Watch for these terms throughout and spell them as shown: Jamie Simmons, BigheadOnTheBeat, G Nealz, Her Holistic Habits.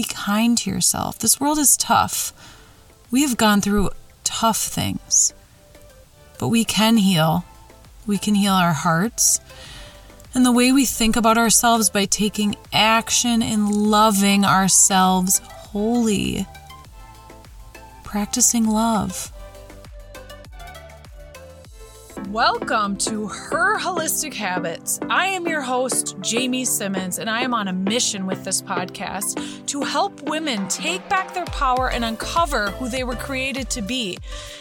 Be kind to yourself. This world is tough. We have gone through tough things, but we can heal. We can heal our hearts and the way we think about ourselves by taking action and loving ourselves wholly. Practicing love. Welcome to Her Holistic Habits. I am your host, Jamie Simmons, and I am on a mission with this podcast to help women take back their power and uncover who they were created to be.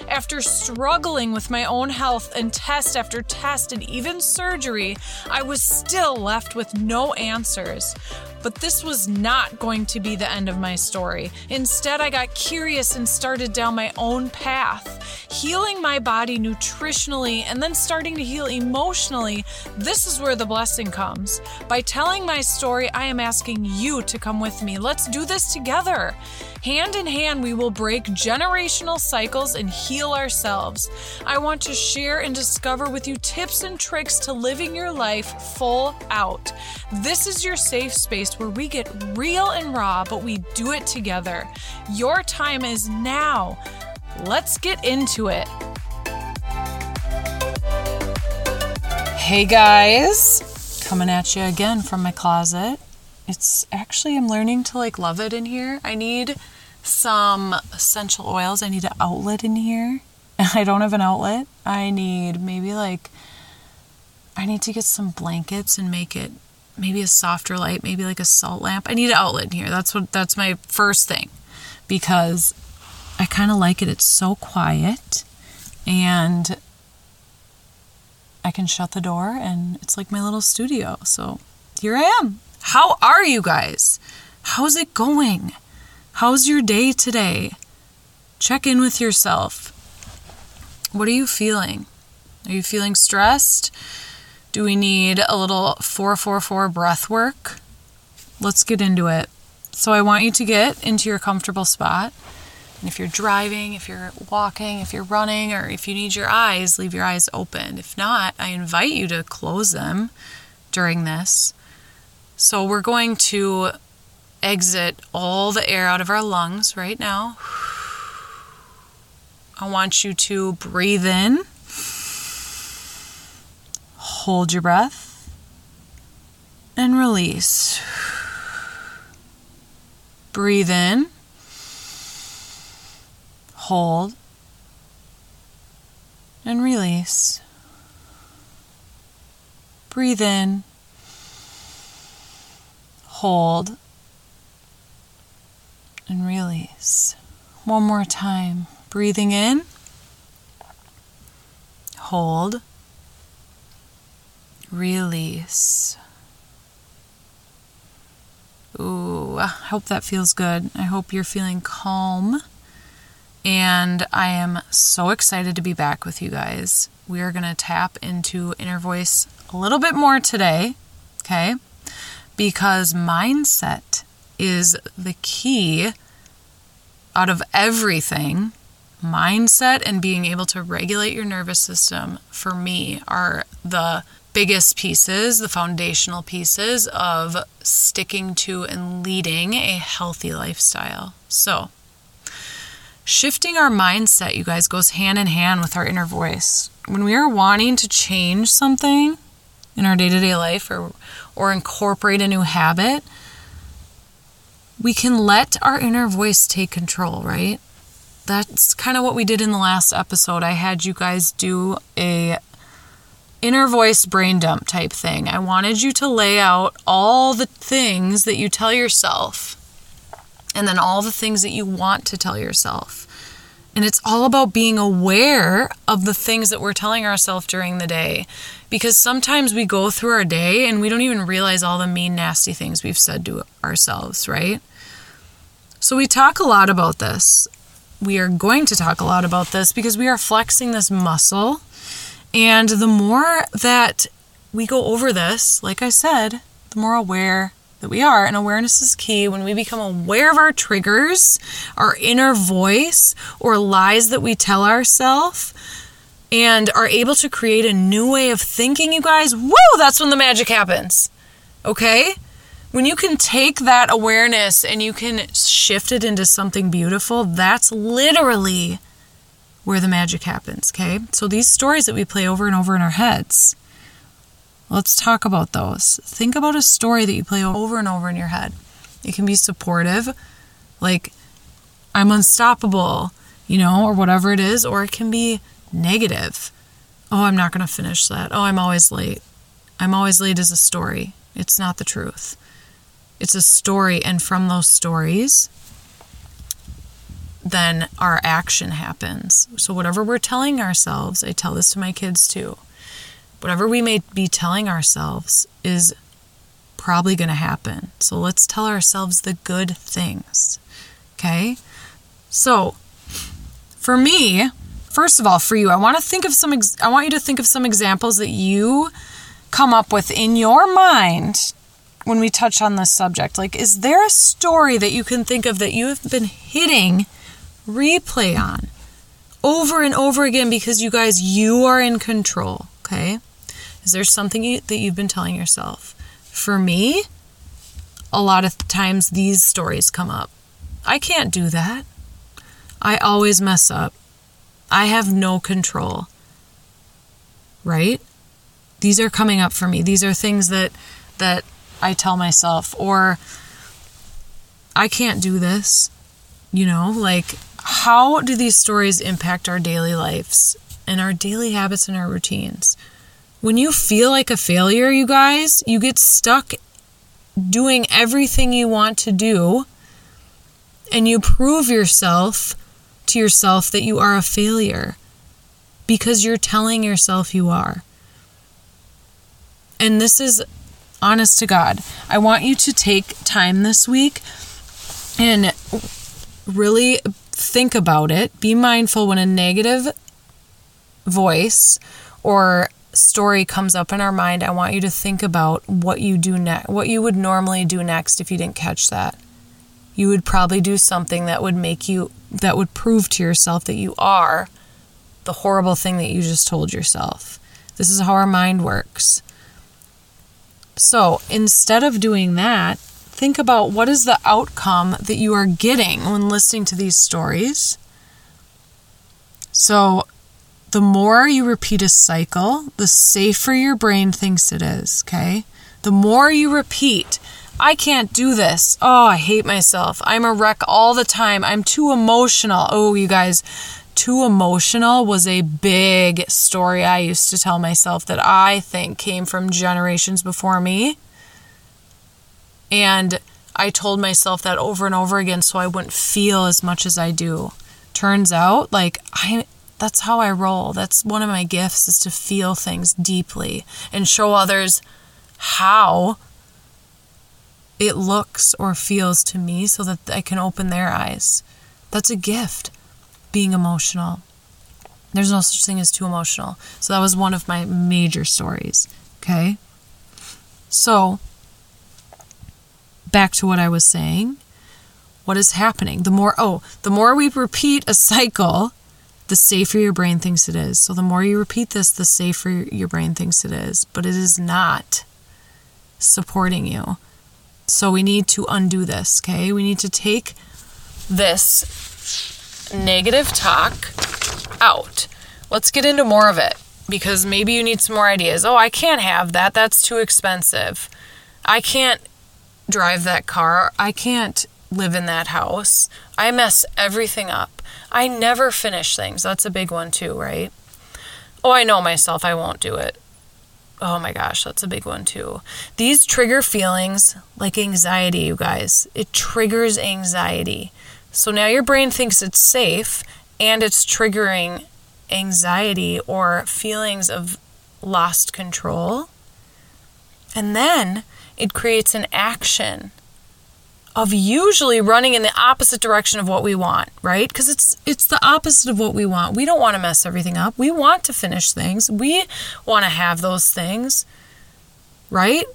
After struggling with my own health and test after test and even surgery, I was still left with no answers. But this was not going to be the end of my story. Instead, I got curious and started down my own path, healing my body nutritionally and then starting to heal emotionally. This is where the blessing comes. By telling my story, I am asking you to come with me. Let's do this together. Hand in hand, we will break generational cycles and heal ourselves. I want to share and discover with you tips and tricks to living your life full out. This is your safe space where we get real and raw, but we do it together. Your time is now. Let's get into it. Hey guys, coming at you again from my closet. It's actually, I'm learning to love it in here. I need some essential oils. I need an outlet in here. I don't have an outlet. I need I need to get some blankets and make it maybe a softer light, maybe like a salt lamp. I need an outlet in here. That's my first thing, because I kind of like it. It's so quiet and I can shut the door and it's like my little studio. So here I am. How are you guys? How's it going? How's your day today? Check in with yourself. What are you feeling? Are you feeling stressed? Do we need a little 444 breath work? Let's get into it. So I want you to get into your comfortable spot. And if you're driving, if you're walking, if you're running, or if you need your eyes, leave your eyes open. If not, I invite you to close them during this. So we're going to exit all the air out of our lungs right now. I want you to breathe in. Hold your breath. And release. Breathe in. Hold. And release. Breathe in. Hold and release. One more time. Breathing in. Hold. Release. Ooh, I hope that feels good. I hope you're feeling calm. And I am so excited to be back with you guys. We are going to tap into inner voice a little bit more today. Okay? Because mindset is the key out of everything. Mindset and being able to regulate your nervous system, for me, are the biggest pieces, the foundational pieces of sticking to and leading a healthy lifestyle. So, shifting our mindset, you guys, goes hand in hand with our inner voice. When we are wanting to change something in our day-to-day life or incorporate a new habit, we can let our inner voice take control, right? That's kind of what we did in the last episode. I had you guys do a inner voice brain dump type thing. I wanted you to lay out all the things that you tell yourself and then all the things that you want to tell yourself. And it's all about being aware of the things that we're telling ourselves during the day. Because sometimes we go through our day and we don't even realize all the mean, nasty things we've said to ourselves, right? So we talk a lot about this. We are going to talk a lot about this because we are flexing this muscle. And the more that we go over this, like I said, the more aware that we are. And awareness is key. When we become aware of our triggers, our inner voice, or lies that we tell ourselves, and are able to create a new way of thinking, you guys, woo, that's when the magic happens. Okay? When you can take that awareness and you can shift it into something beautiful, that's literally where the magic happens, okay? So these stories that we play over and over in our heads, let's talk about those. Think about a story that you play over and over in your head. It can be supportive, like I'm unstoppable, you know, or whatever it is, or it can be negative. Oh, I'm not going to finish that. Oh, I'm always late. I'm always late is a story. It's not the truth. It's a story, and from those stories, then our action happens. So whatever we're telling ourselves, I tell this to my kids too, whatever we may be telling ourselves is probably going to happen. So let's tell ourselves the good things, okay? So for me, first of all, for you, I want you to think of some examples that you come up with in your mind when we touch on this subject. Like, is there a story that you can think of that you have been hitting replay on over and over again? Because you guys, you are in control, okay? Is there something that you've been telling yourself? For me, a lot of times these stories come up. I can't do that. I always mess up. I have no control, right? These are coming up for me. These are things that I tell myself, or I can't do this, you know, like how do these stories impact our daily lives and our daily habits and our routines? When you feel like a failure, you guys, you get stuck doing everything you want to do, and you prove yourself to yourself that you are a failure because you're telling yourself you are. And this is honest to God. I want you to take time this week and really think about it. Be mindful when a negative voice or story comes up in our mind. I want you to think about what you do next, what you would normally do next if you didn't catch that. You would probably do something that would prove to yourself that you are the horrible thing that you just told yourself. This is how our mind works. So instead of doing that, think about what is the outcome that you are getting when listening to these stories. So the more you repeat a cycle, the safer your brain thinks it is, okay? The more you repeat, I can't do this. Oh, I hate myself. I'm a wreck all the time. I'm too emotional. Oh, you guys, too emotional was a big story I used to tell myself that I think came from generations before me. And I told myself that over and over again so I wouldn't feel as much as I do. Turns out, like, that's how I roll. That's one of my gifts, is to feel things deeply and show others how it looks or feels to me so that I can open their eyes. That's a gift. Being emotional. There's no such thing as too emotional. So that was one of my major stories. Okay. So back to what I was saying. What is happening? The more we repeat a cycle, the safer your brain thinks it is. So the more you repeat this, the safer your brain thinks it is. But it is not supporting you. So we need to undo this. Okay. We need to take this negative talk out. Let's get into more of it, because maybe you need some more ideas. Oh, I can't have that. That's too expensive. I can't drive that car. I can't live in that house. I mess everything up. I never finish things. That's a big one too, right? Oh, I know myself. I won't do it. Oh my gosh, that's a big one too. These trigger feelings like anxiety, you guys. It triggers anxiety. So now your brain thinks it's safe, and it's triggering anxiety or feelings of lost control. And then it creates an action of usually running in the opposite direction of what we want, right? Because it's the opposite of what we want. We don't want to mess everything up. We want to finish things. We want to have those things, right?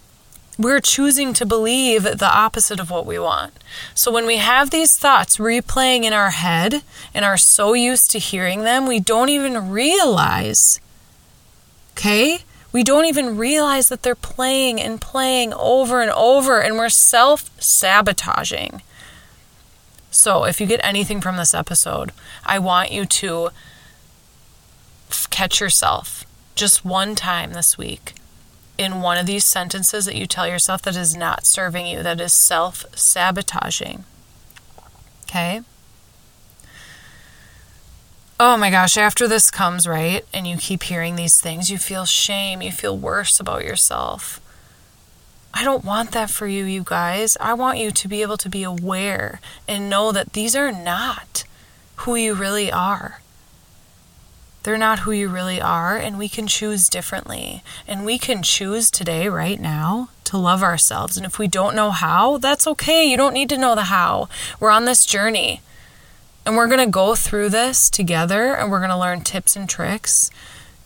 We're choosing to believe the opposite of what we want. So when we have these thoughts replaying in our head and are so used to hearing them, we don't even realize, okay? We don't even realize that they're playing and playing over and over, and we're self-sabotaging. So if you get anything from this episode, I want you to catch yourself just one time this week in one of these sentences that you tell yourself that is not serving you, that is self-sabotaging. Okay? Oh my gosh, after this comes, right, and you keep hearing these things, you feel shame, you feel worse about yourself. I don't want that for you, you guys. I want you to be able to be aware and know that these are not who you really are. They're not who you really are, and we can choose differently. And we can choose today, right now, to love ourselves. And if we don't know how, that's okay. You don't need to know the how. We're on this journey. And we're going to go through this together, and we're going to learn tips and tricks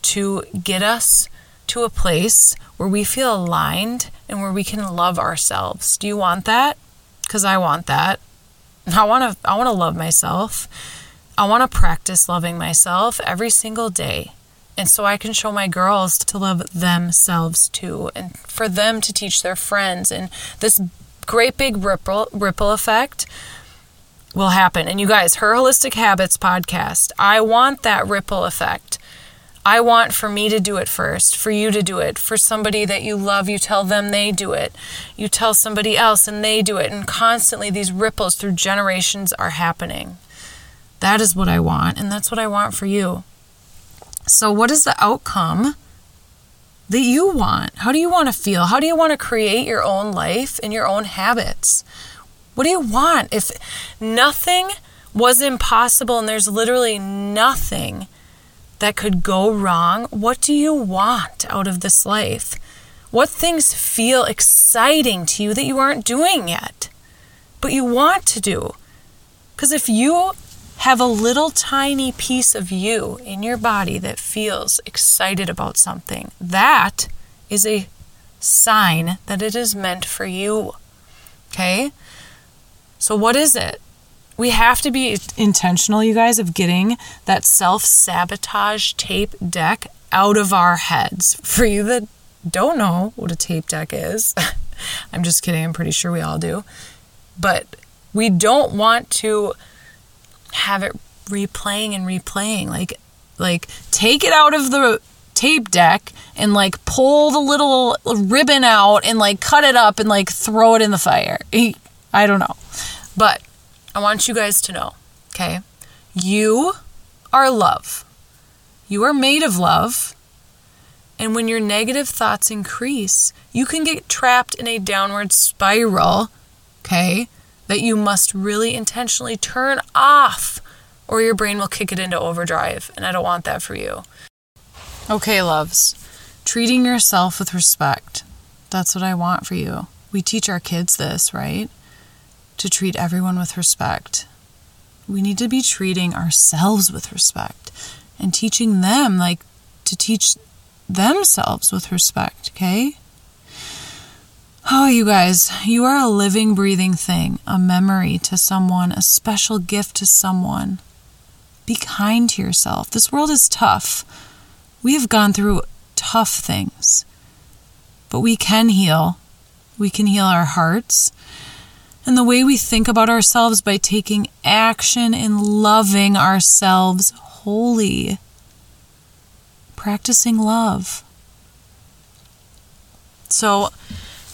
to get us to a place where we feel aligned and where we can love ourselves. Do you want that? Because I want that. I want to love myself. I want to practice loving myself every single day. And so I can show my girls to love themselves too, and for them to teach their friends. And this great big ripple effect will happen. And you guys, Her Holistic Habits podcast, I want that ripple effect. I want for me to do it first, for you to do it, for somebody that you love, you tell them they do it. You tell somebody else and they do it. And constantly these ripples through generations are happening. That is what I want, and that's what I want for you. So what is the outcome that you want? How do you want to feel? How do you want to create your own life and your own habits? What do you want? If nothing was impossible and there's literally nothing that could go wrong, what do you want out of this life? What things feel exciting to you that you aren't doing yet, but you want to do? Because if you have a little tiny piece of you in your body that feels excited about something, that is a sign that it is meant for you. Okay? So what is it? We have to be intentional, you guys, of getting that self-sabotage tape deck out of our heads. For you that don't know what a tape deck is, I'm just kidding. I'm pretty sure we all do. But we don't want to have it replaying and replaying. Like take it out of the tape deck and like pull the little ribbon out and like cut it up and like throw it in the fire. I don't know. But I want you guys to know, okay? You are love. You are made of love. And when your negative thoughts increase, you can get trapped in a downward spiral, okay? That you must really intentionally turn off, or your brain will kick it into overdrive, and I don't want that for you. Okay, loves, treating yourself with respect. That's what I want for you. We teach our kids this, right? To treat everyone with respect. We need to be treating ourselves with respect and teaching them, like, to teach themselves with respect, okay? Oh, you guys, you are a living, breathing thing, a memory to someone, a special gift to someone. Be kind to yourself. This world is tough. We have gone through tough things, but we can heal. We can heal our hearts and the way we think about ourselves by taking action and loving ourselves wholly, practicing love. So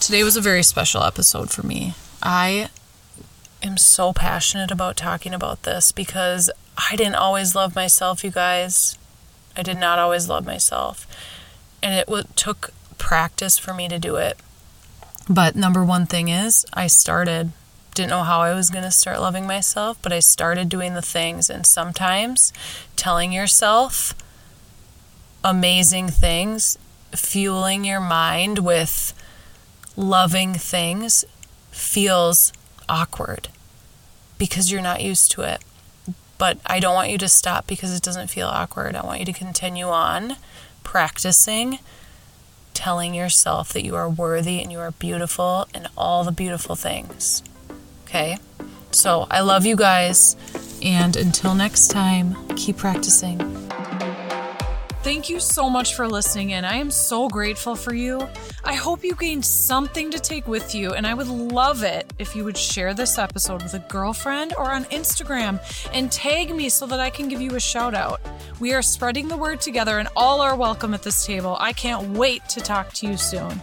today was a very special episode for me. I am so passionate about talking about this because I didn't always love myself, you guys. I did not always love myself. And it took practice for me to do it. But number one thing is, I started. Didn't know how I was going to start loving myself, but I started doing the things. And sometimes telling yourself amazing things, fueling your mind with loving things feels awkward because you're not used to it. But I don't want you to stop because it doesn't feel awkward. I want you to continue on practicing, telling yourself that you are worthy and you are beautiful and all the beautiful things. Okay? So I love you guys. And until next time, keep practicing. Thank you so much for listening in. I am so grateful for you. I hope you gained something to take with you, and I would love it if you would share this episode with a girlfriend or on Instagram and tag me so that I can give you a shout out. We are spreading the word together and all are welcome at this table. I can't wait to talk to you soon.